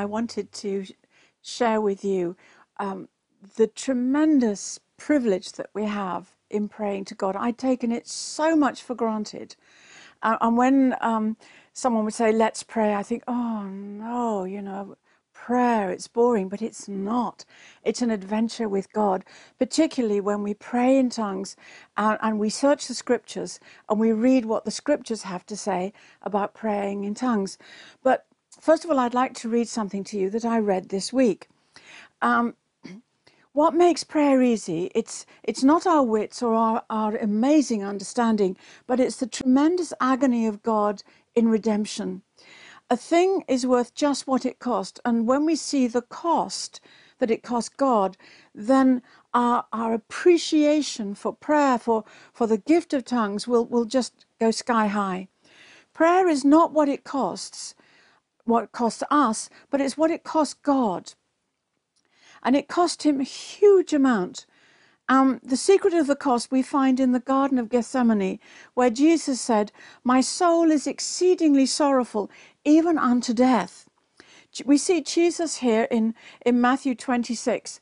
I wanted to share with you the tremendous privilege that we have in praying to God. I'd taken it so much for granted. And when someone would say, let's pray, I think, oh no, you know, prayer, it's boring, but it's not. It's an adventure with God, particularly when we pray in tongues and we search the scriptures and we read what the scriptures have to say about praying in tongues. But first of all, I'd like to read something to you that I read this week. What makes prayer easy? It's not our wits or our amazing understanding, but it's the tremendous agony of God in redemption. A thing is worth just what it cost, and when we see the cost that it cost God, then our appreciation for prayer, for the gift of tongues, will just go sky high. Prayer is not what it costs, what it costs us, but it's what it cost God. And it cost him a huge amount. The secret of the cost we find in the Garden of Gethsemane, where Jesus said, "My soul is exceedingly sorrowful, even unto death." We see Jesus here in Matthew 26,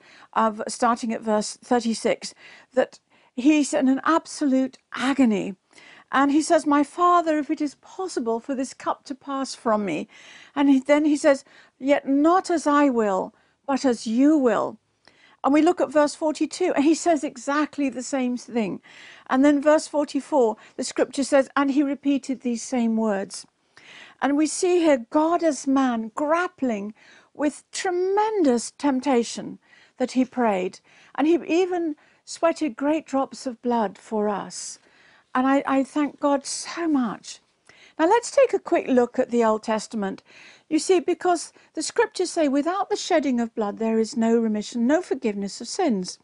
starting at verse 36, that he's in an absolute agony. And he says, "My Father, if it is possible for this cup to pass from me." And then he says, "Yet not as I will, but as you will." And we look at verse 42, and he says exactly the same thing. And then verse 44, the scripture says, "And he repeated these same words." And we see here God as man grappling with tremendous temptation that he prayed. And he even sweated great drops of blood for us. And I thank God so much. Now let's take a quick look at the Old Testament. You see, because the scriptures say, without the shedding of blood, there is no remission, no forgiveness of sins.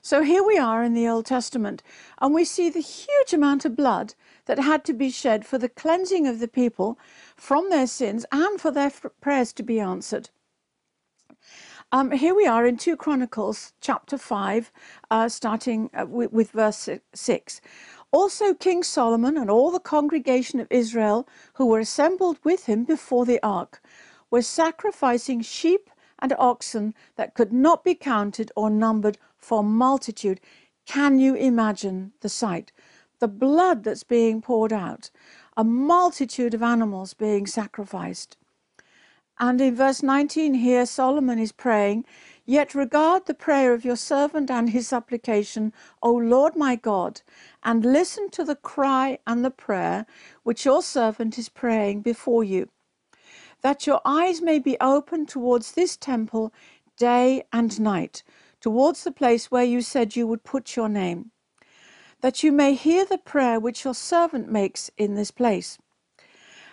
So here we are in the Old Testament, and we see the huge amount of blood that had to be shed for the cleansing of the people from their sins and for their prayers to be answered. Here we are in 2 Chronicles chapter 5, starting with verse 6. "Also King Solomon and all the congregation of Israel who were assembled with him before the ark were sacrificing sheep and oxen that could not be counted or numbered for multitude." Can you imagine the sight? The blood that's being poured out, a multitude of animals being sacrificed. And in verse 19 here, Solomon is praying, "Yet regard the prayer of your servant and his supplication, O Lord my God, and listen to the cry and the prayer which your servant is praying before you, that your eyes may be open towards this temple day and night, towards the place where you said you would put your name, that you may hear the prayer which your servant makes in this place.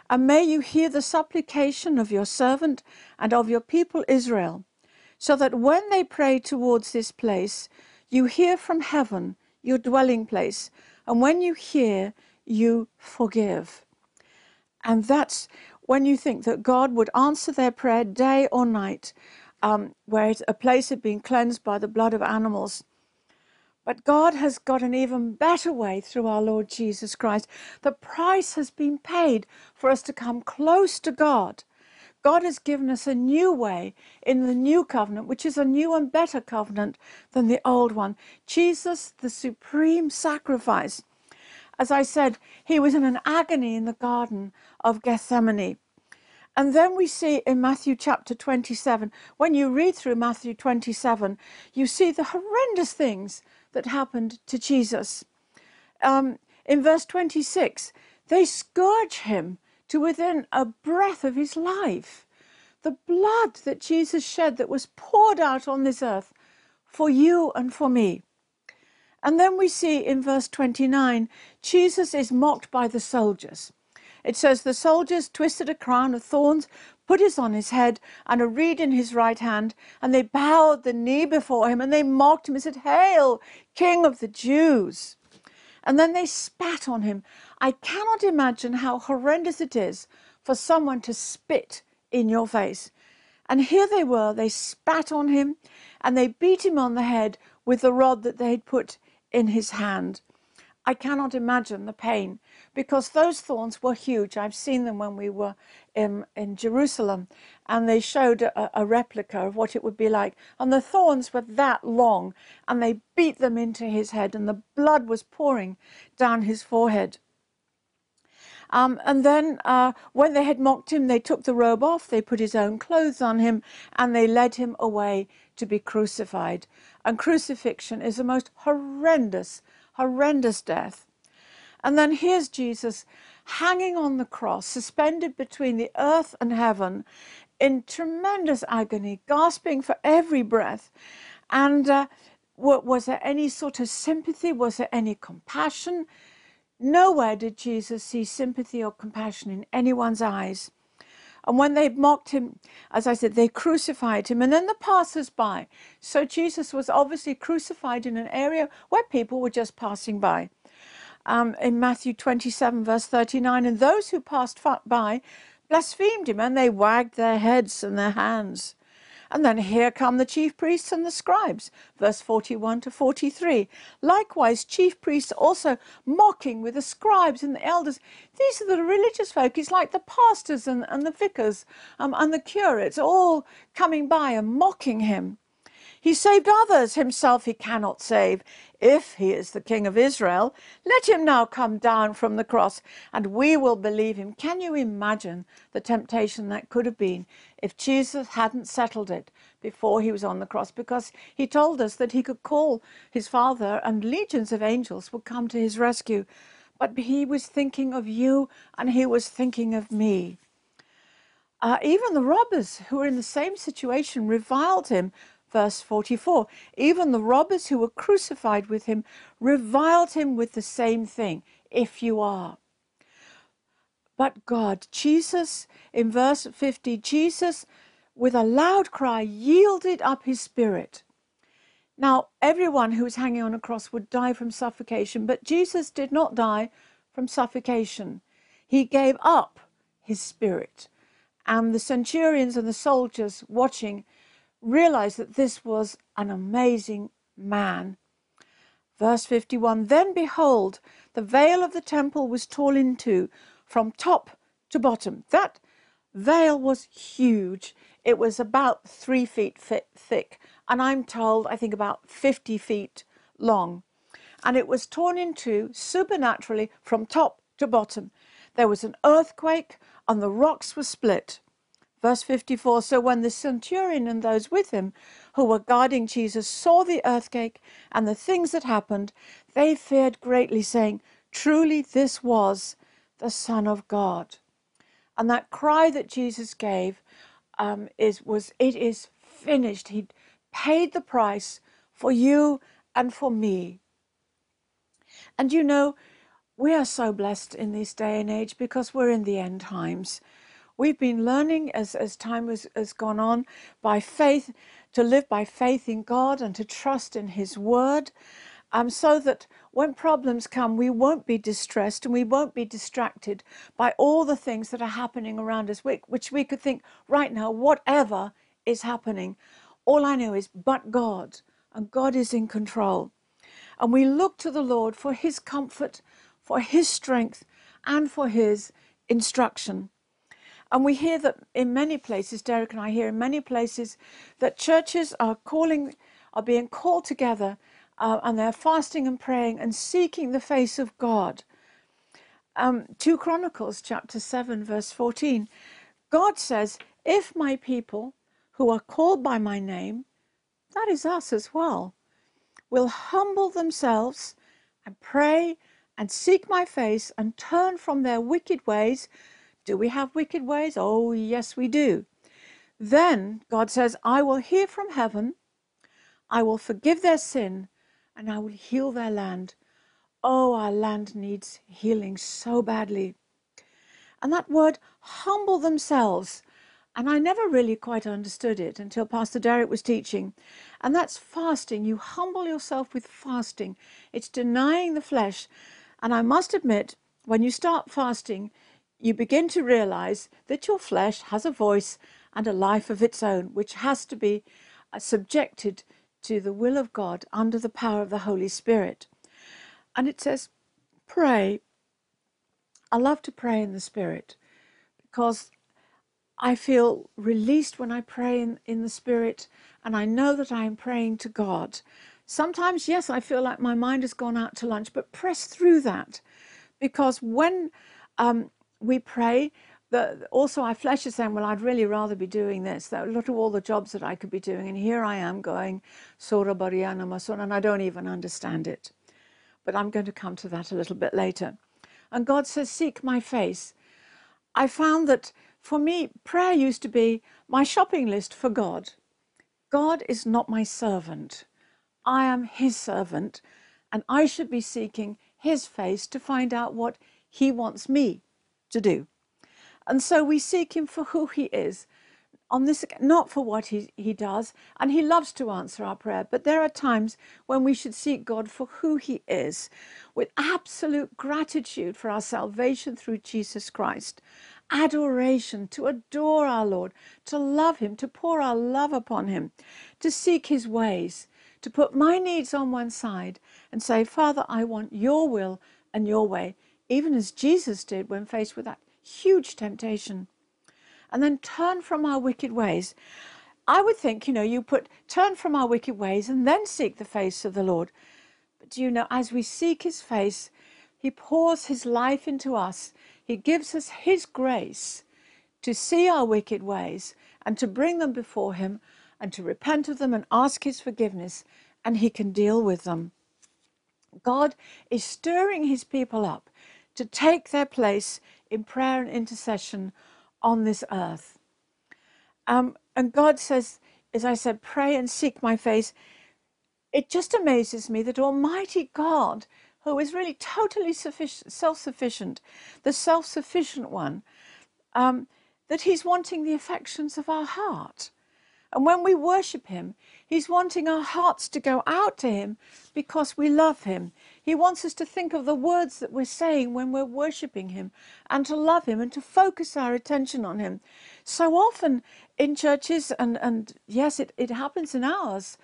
And may you hear the supplication of your servant and of your people Israel, so that when they pray towards this place, you hear from heaven, your dwelling place. And when you hear, you forgive." And that's when you think that God would answer their prayer day or night, where a place had been cleansed by the blood of animals. But God has got an even better way through our Lord Jesus Christ. The price has been paid for us to come close to God. God has given us a new way in the new covenant, which is a new and better covenant than the old one. Jesus, the supreme sacrifice. As I said, he was in an agony in the Garden of Gethsemane. And then we see in Matthew chapter 27, when you read through Matthew 27, you see the horrendous things that happened to Jesus. In verse 26, they scourge him to within a breath of his life. The blood that Jesus shed that was poured out on this earth for you and for me. And then we see in verse 29, Jesus is mocked by the soldiers. It says, "The soldiers twisted a crown of thorns, put it on his head, and a reed in his right hand, and they bowed the knee before him, and they mocked him and said, 'Hail, King of the Jews!' And then they spat on him." I cannot imagine how horrendous it is for someone to spit in your face. And here they were, they spat on him, and they beat him on the head with the rod that they had put in his hand. I cannot imagine the pain. because those thorns were huge. I've seen them when we were in Jerusalem, and they showed a replica of what it would be like. And the thorns were that long, and they beat them into his head, and the blood was pouring down his forehead. And then when they had mocked him, they took the robe off, they put his own clothes on him, and they led him away to be crucified. And crucifixion is the most horrendous, horrendous death. And then here's Jesus hanging on the cross, suspended between the earth and heaven, in tremendous agony, gasping for every breath. And was there any sort of sympathy? Was there any compassion? Nowhere did Jesus see sympathy or compassion in anyone's eyes. And when they mocked him, as I said, they crucified him. And then the passers-by. So Jesus was obviously crucified in an area where people were just passing by. In Matthew 27, verse 39, and those who passed by blasphemed him, and they wagged their heads and their hands. And then here come the chief priests and the scribes, verse 41 to 43. Likewise, chief priests also mocking with the scribes and the elders. These are the religious folk. It's like the pastors and the vicars and the curates all coming by and mocking him. He saved others, himself he cannot save. If he is the King of Israel, let him now come down from the cross and we will believe him. Can you imagine the temptation that could have been if Jesus hadn't settled it before he was on the cross? Because he told us that he could call his Father and legions of angels would come to his rescue. But he was thinking of you and he was thinking of me. Even the robbers who were in the same situation reviled him. Verse 44, even the robbers who were crucified with him reviled him with the same thing, if you are. But God, Jesus, in verse 50, Jesus, with a loud cry, yielded up his spirit. Now, everyone who was hanging on a cross would die from suffocation, but Jesus did not die from suffocation. He gave up his spirit. And the centurions and the soldiers watching realized that this was an amazing man. Verse 51, then behold, the veil of the temple was torn in two from top to bottom. That veil was huge. It was about 3 feet thick, and I'm told, I think, about 50 feet long. And it was torn in two supernaturally from top to bottom. There was an earthquake and the rocks were split. Verse 54, so when the centurion and those with him who were guarding Jesus saw the earthquake and the things that happened, they feared greatly, saying, truly this was the Son of God. And that cry that Jesus gave was, it is finished. He paid the price for you and for me. And you know, we are so blessed in this day and age because we're in the end times. We've been learning as time has gone on by faith, to live by faith in God and to trust in his word, so that when problems come, we won't be distressed and we won't be distracted by all the things that are happening around us, which we could think right now, whatever is happening. All I know is but God, and God is in control. And we look to the Lord for his comfort, for his strength, and for his instruction. And we hear that in many places, Derek and I hear in many places, that churches are being called together and they're fasting and praying and seeking the face of God. 2 Chronicles chapter 7 verse 14, God says, if my people who are called by my name, that is us as well, will humble themselves and pray and seek my face and turn from their wicked ways. Do we have wicked ways? Oh, yes, we do. Then God says, I will hear from heaven, I will forgive their sin, and I will heal their land. Oh, our land needs healing so badly. And that word, humble themselves, and I never really quite understood it until Pastor Derek was teaching. And that's fasting. You humble yourself with fasting. It's denying the flesh. And I must admit, when you start fasting, you begin to realize that your flesh has a voice and a life of its own, which has to be subjected to the will of God under the power of the Holy Spirit. And it says, pray. I love to pray in the Spirit because I feel released when I pray in the Spirit, and I know that I am praying to God. Sometimes, yes, I feel like my mind has gone out to lunch, but press through that, because when we pray, also our flesh is saying, well, I'd really rather be doing this. Look at all the jobs that I could be doing, and here I am going, and I don't even understand it. But I'm going to come to that a little bit later. And God says, seek my face. I found that for me, prayer used to be my shopping list for God. God is not my servant. I am his servant, and I should be seeking his face to find out what he wants me to do. And so we seek him for who he is, on this, not for what he does, and he loves to answer our prayer. But there are times when we should seek God for who he is, with absolute gratitude for our salvation through Jesus Christ, adoration, to adore our Lord, to love him, to pour our love upon him, to seek his ways, to put my needs on one side and say, Father, I want your will and your way, even as Jesus did when faced with that huge temptation. And then turn from our wicked ways. I would think, you put turn from our wicked ways and then seek the face of the Lord. But do you know, as we seek his face, he pours his life into us. He gives us his grace to see our wicked ways and to bring them before him, and to repent of them and ask his forgiveness, and he can deal with them. God is stirring his people up to take their place in prayer and intercession on this earth. And God says, as I said, pray and seek my face. It just amazes me that Almighty God, who is really totally self-sufficient, the self-sufficient one, that he's wanting the affections of our heart. And when we worship him, he's wanting our hearts to go out to him because we love him. He wants us to think of the words that we're saying when we're worshiping him, and to love him and to focus our attention on him. So often in churches, and yes, it happens in ours,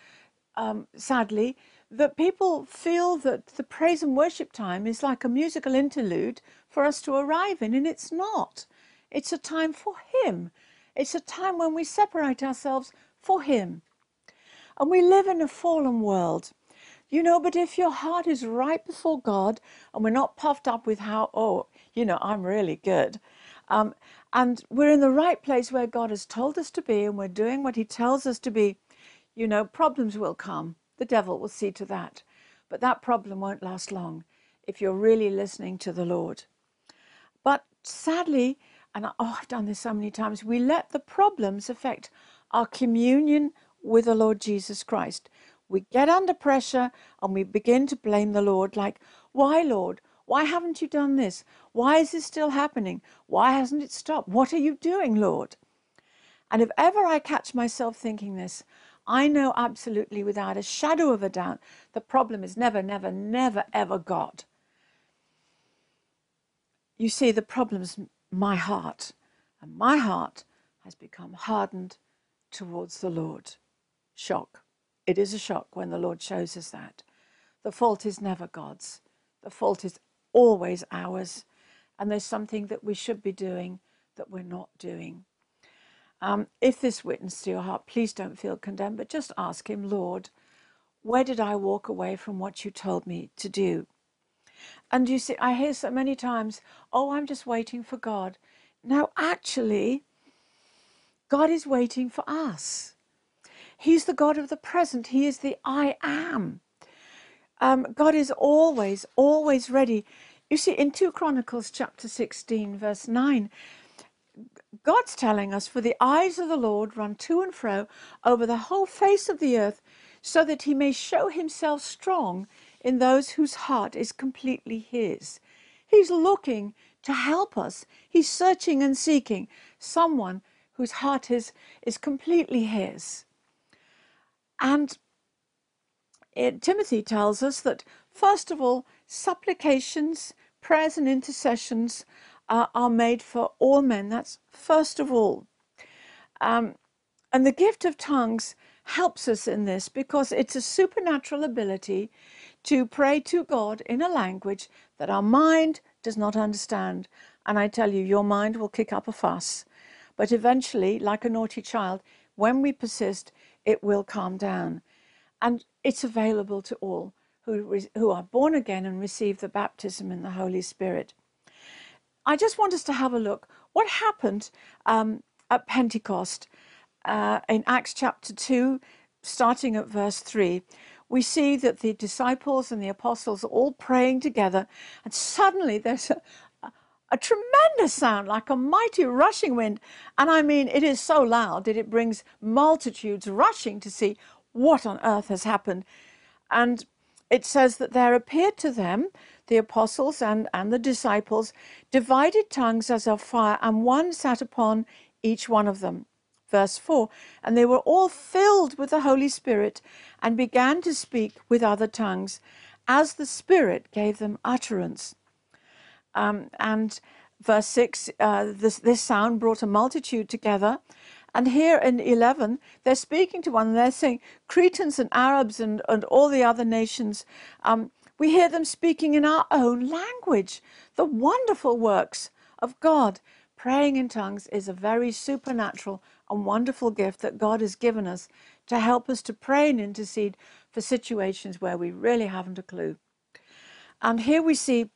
sadly, that people feel that the praise and worship time is like a musical interlude for us to arrive in, and it's not. It's a time for him. It's a time when we separate ourselves for him. And we live in a fallen world. But if your heart is right before God, and we're not puffed up with how, I'm really good. And we're in the right place where God has told us to be, and we're doing what he tells us to be, problems will come. The devil will see to that. But that problem won't last long if you're really listening to the Lord. But sadly, and I've done this so many times, we let the problems affect our communion with the Lord Jesus Christ. We get under pressure and we begin to blame the Lord, like, why, Lord? Why haven't you done this? Why is this still happening? Why hasn't it stopped? What are you doing, Lord? And if ever I catch myself thinking this, I know absolutely without a shadow of a doubt the problem is never, never, never, ever God. You see, the problem's my heart, and my heart has become hardened towards the Lord. Shock. It is a shock when the Lord shows us that. The fault is never God's. The fault is always ours, and there's something that we should be doing that we're not doing. If this witness to your heart, please don't feel condemned, but just ask him, Lord, where did I walk away from what you told me to do? And you see, I hear so many times, oh, I'm just waiting for God. No, actually, God is waiting for us. He's the God of the present. He is the I am. God is always, always ready. You see, in 2 Chronicles chapter 16, verse 9, God's telling us, for the eyes of the Lord run to and fro over the whole face of the earth, so that he may show himself strong in those whose heart is completely his. He's looking to help us. He's searching and seeking someone whose heart is completely his. And Timothy tells us that, first of all, supplications, prayers and intercessions are made for all men. That's first of all. And the gift of tongues helps us in this, because it's a supernatural ability to pray to God in a language that our mind does not understand. And I tell you, your mind will kick up a fuss. But eventually, like a naughty child, when we persist, it will calm down. And it's available to all who are born again and receive the baptism in the Holy Spirit. I just want us to have a look. What happened at Pentecost in Acts chapter 2, starting at verse 3? We see that the disciples and the apostles are all praying together, and suddenly there's a tremendous sound, like a mighty rushing wind. And I mean, it is so loud that it brings multitudes rushing to see what on earth has happened. And it says that there appeared to them, the apostles and the disciples, divided tongues as of fire, and one sat upon each one of them. Verse 4, and they were all filled with the Holy Spirit and began to speak with other tongues as the Spirit gave them utterance. And verse 6, this sound brought a multitude together. And here in 11, they're speaking to one and they're saying, Cretans and Arabs and all the other nations, we hear them speaking in our own language, the wonderful works of God. Praying in tongues is a very supernatural and wonderful gift that God has given us to help us to pray and intercede for situations where we really haven't a clue. And here we see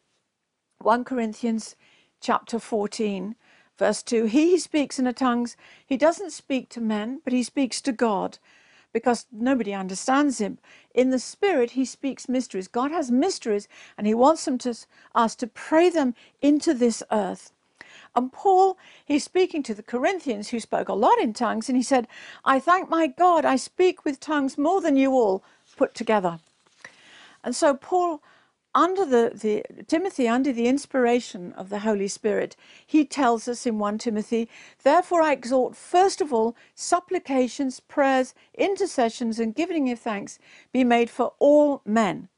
1 Corinthians chapter 14, verse 2. He who speaks in tongues, he doesn't speak to men, but he speaks to God, because nobody understands him. In the Spirit, he speaks mysteries. God has mysteries, and he wants us to pray them into this earth. And Paul, he's speaking to the Corinthians, who spoke a lot in tongues, and he said, I thank my God, I speak with tongues more than you all put together. And so Paul, Timothy, under the inspiration of the Holy Spirit, he tells us in 1 Timothy, therefore I exhort, first of all, supplications, prayers, intercessions, and giving of thanks be made for all men,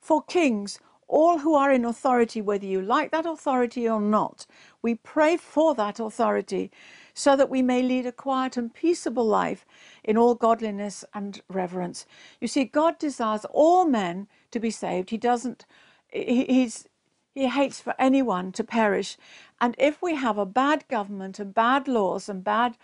for kings, all who are in authority, whether you like that authority or not. We pray for that authority so that we may lead a quiet and peaceable life in all godliness and reverence. You see, God desires all men to be saved. He hates for anyone to perish. And if we have a bad government and bad laws and bad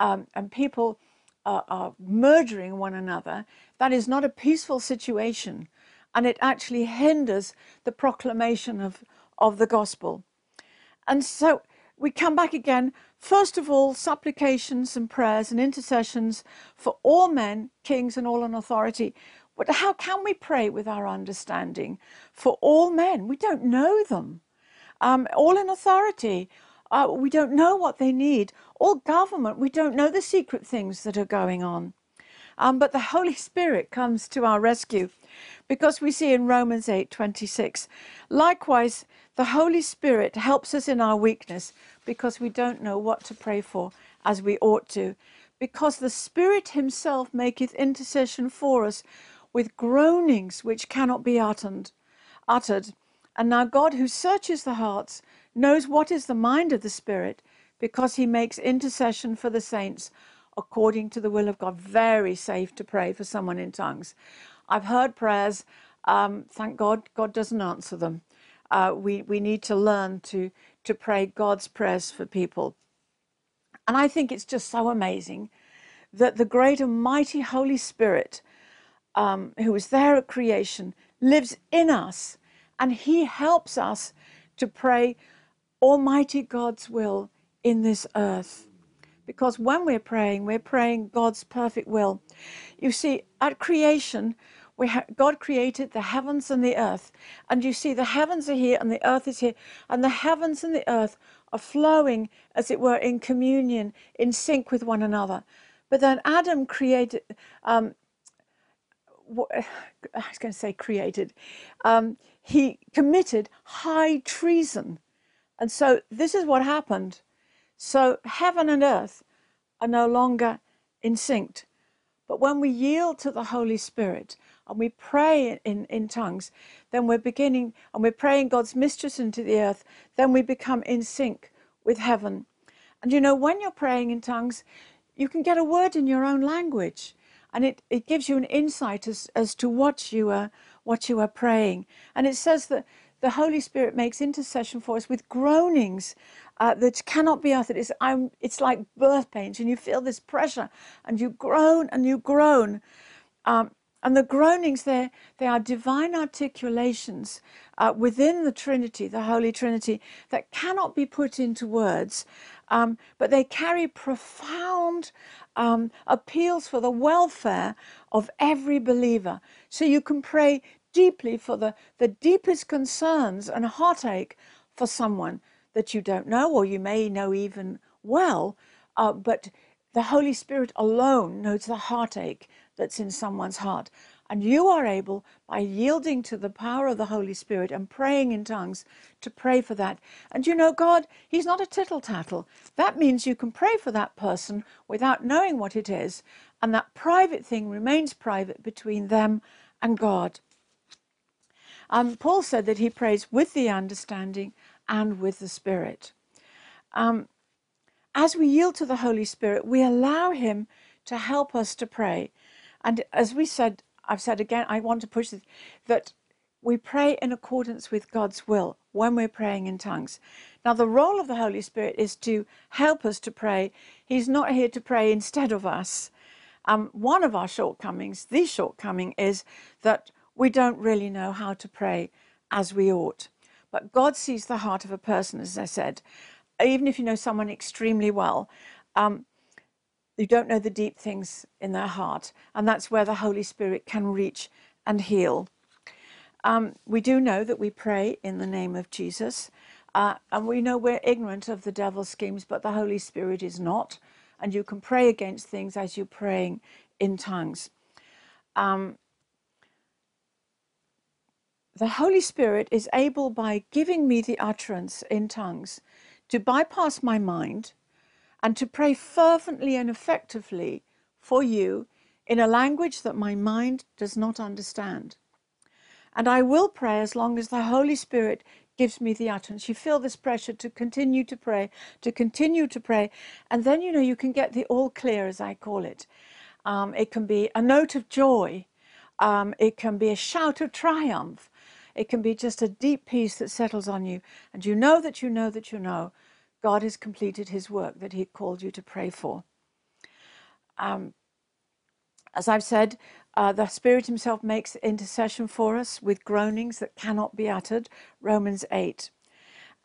and people are murdering one another, that is not a peaceful situation. And it actually hinders the proclamation of the gospel. And so we come back again, first of all, supplications and prayers and intercessions for all men, kings and all in authority. But how can we pray with our understanding for all men? We don't know them. All in authority, we don't know what they need. All government, we don't know the secret things that are going on. But the Holy Spirit comes to our rescue, because we see in Romans 8:26, likewise, the Holy Spirit helps us in our weakness, because we don't know what to pray for as we ought to, because the Spirit himself maketh intercession for us with groanings which cannot be uttered. And now God, who searches the hearts, knows what is the mind of the Spirit, because he makes intercession for the saints according to the will of God. Very safe to pray for someone in tongues. I've heard prayers, thank God, God doesn't answer them. We need to learn to pray God's prayers for people. And I think it's just so amazing that the great and mighty Holy Spirit, who was there at creation, lives in us, and he helps us to pray Almighty God's will in this earth. Because when we're praying God's perfect will. You see, at creation, God created the heavens and the earth. And you see, the heavens are here and the earth is here. And the heavens and the earth are flowing, as it were, in communion, in sync with one another. But then Adam created, he committed high treason. And so this is what happened. So heaven and earth are no longer in sync. But when we yield to the Holy Spirit and we pray in tongues, then we're beginning, and we're praying God's mysteries into the earth, then we become in sync with heaven. And you know, when you're praying in tongues, you can get a word in your own language, and it gives you an insight as to what you are praying. And it says that the Holy Spirit makes intercession for us with groanings that cannot be uttered. It's like birth pains, and you feel this pressure, and you groan and you groan. And the groanings there, they are divine articulations within the Trinity, the Holy Trinity, that cannot be put into words, but they carry profound appeals for the welfare of every believer. So you can pray deeply for the deepest concerns and heartache for someone that you don't know, or you may know even well, but the Holy Spirit alone knows the heartache that's in someone's heart. And you are able, by yielding to the power of the Holy Spirit and praying in tongues, to pray for that. And you know, God, he's not a tittle-tattle. That means you can pray for that person without knowing what it is, and that private thing remains private between them and God. Paul said that he prays with the understanding and with the Spirit. As we yield to the Holy Spirit, we allow him to help us to pray. And as we said, I've said again, I want to push this, that we pray in accordance with God's will when we're praying in tongues. Now, the role of the Holy Spirit is to help us to pray. He's not here to pray instead of us. One of our shortcomings, the shortcoming, is that we don't really know how to pray as we ought. But God sees the heart of a person, as I said. Even if you know someone extremely well, you don't know the deep things in their heart, and that's where the Holy Spirit can reach and heal. We do know that we pray in the name of Jesus, and we know we're ignorant of the devil's schemes, but the Holy Spirit is not, and you can pray against things as you're praying in tongues. The Holy Spirit is able, by giving me the utterance in tongues, to bypass my mind and to pray fervently and effectively for you in a language that my mind does not understand. And I will pray as long as the Holy Spirit gives me the utterance. You feel this pressure to continue to pray, to continue to pray. And then, you know, you can get the all clear, as I call it. It can be a note of joy. It can be a shout of triumph. It can be just a deep peace that settles on you. And you know that you know that you know God has completed his work that he called you to pray for. As I've said, the Spirit himself makes intercession for us with groanings that cannot be uttered, Romans 8.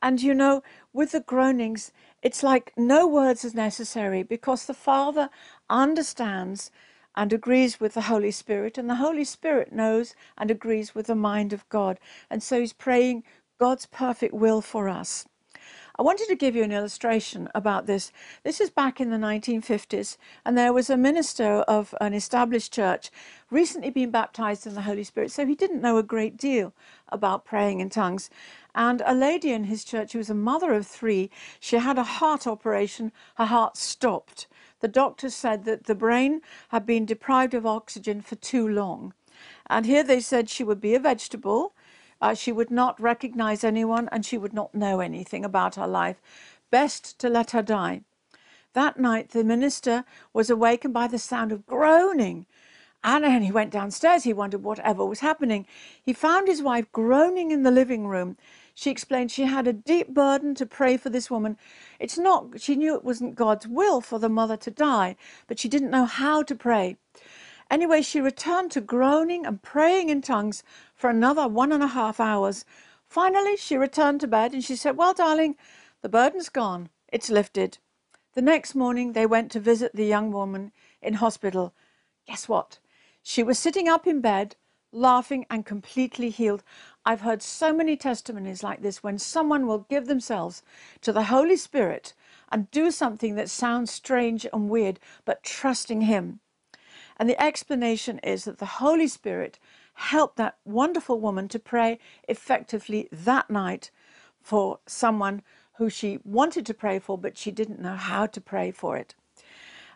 And you know, with the groanings, it's like no words is necessary, because the Father understands and agrees with the Holy Spirit, and the Holy Spirit knows and agrees with the mind of God. And so he's praying God's perfect will for us. I wanted to give you an illustration about this. This is back in the 1950s, and there was a minister of an established church recently been baptized in the Holy Spirit, so he didn't know a great deal about praying in tongues. And a lady in his church who was a mother of three, she had a heart operation, her heart stopped. The doctor said that the brain had been deprived of oxygen for too long. And here they said she would be a vegetable. She would not recognize anyone, and she would not know anything about her life. Best to let her die. That night, the minister was awakened by the sound of groaning. And then he went downstairs. He wondered whatever was happening. He found his wife groaning in the living room. She explained she had a deep burden to pray for this woman. It's not, she knew it wasn't God's will for the mother to die, but she didn't know how to pray. Anyway, she returned to groaning and praying in tongues for another 1.5 hours. Finally, she returned to bed and she said, well, darling, the burden's gone. It's lifted. The next morning, they went to visit the young woman in hospital. Guess what? She was sitting up in bed, laughing and completely healed. I've heard so many testimonies like this, when someone will give themselves to the Holy Spirit and do something that sounds strange and weird, but trusting him. And the explanation is that the Holy Spirit helped that wonderful woman to pray effectively that night for someone who she wanted to pray for, but she didn't know how to pray for it.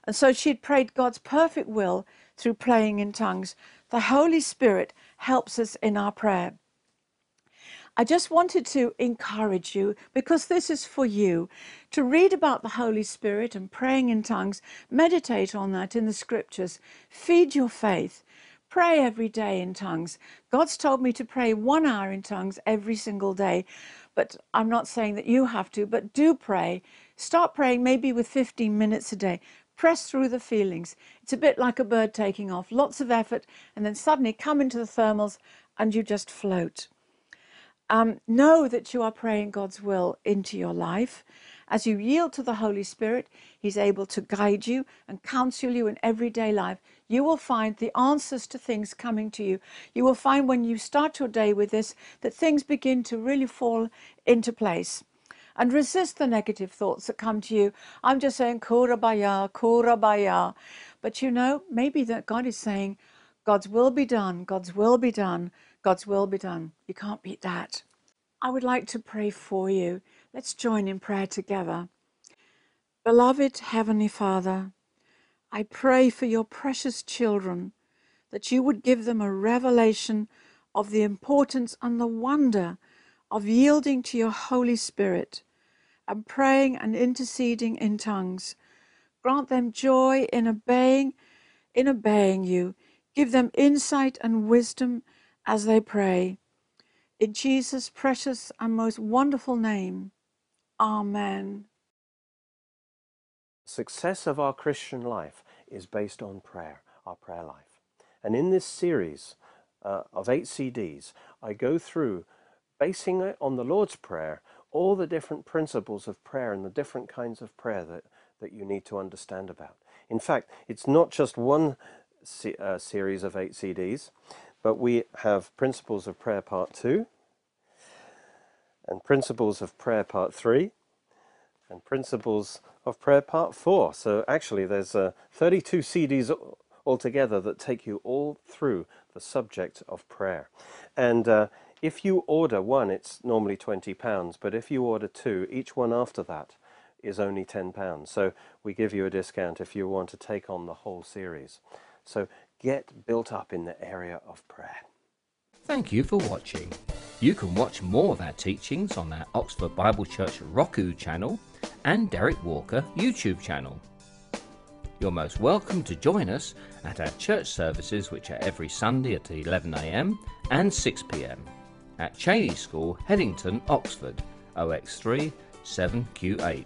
And so she had prayed God's perfect will through praying in tongues. The Holy Spirit helps us in our prayer. I just wanted to encourage you, because this is for you, to read about the Holy Spirit and praying in tongues. Meditate on that in the scriptures. Feed your faith. pray every day in tongues. God's told me to pray 1 hour in tongues every single day, but I'm not saying that you have to, but do pray. Start praying maybe with 15 minutes a day. Press through the feelings. It's a bit like a bird taking off, lots of effort, and then suddenly come into the thermals and you just float. Know that you are praying God's will into your life. As you yield to the Holy Spirit, He's able to guide you and counsel you in everyday life. You will find the answers to things coming to you. You will find when you start your day with this, that things begin to really fall into place. And resist the negative thoughts that come to you. I'm just saying, Kurabaya, Kurabaya. But you know, maybe that God is saying, God's will be done, God's will be done, God's will be done. You can't beat that. I would like to pray for you. Let's join in prayer together. Beloved Heavenly Father, I pray for your precious children, that you would give them a revelation of the importance and the wonder of yielding to your Holy Spirit and praying and interceding in tongues. Grant them joy in obeying you. Give them insight and wisdom as they pray. In Jesus' precious and most wonderful name. Amen. The success of our Christian life is based on prayer, our prayer life. And in this series of 8 CDs, I go through, basing it on the Lord's Prayer, all the different principles of prayer and the different kinds of prayer that you need to understand about. In fact, it's not just one series of 8 CDs, but we have Principles of Prayer Part 2, and Principles of Prayer Part 3, and Principles of Prayer Part 4. So actually there's 32 CDs altogether that take you all through the subject of prayer. And if you order one, it's normally £20, but if you order two, each one after that is only £10. So we give you a discount if you want to take on the whole series. So get built up in the area of prayer. Thank you for watching. You can watch more of our teachings on our Oxford Bible Church Roku channel and Derek Walker YouTube channel. You're most welcome to join us at our church services, which are every Sunday at 11 a.m. and 6 p.m. at Cheney School, Headington, Oxford, OX3 7QH.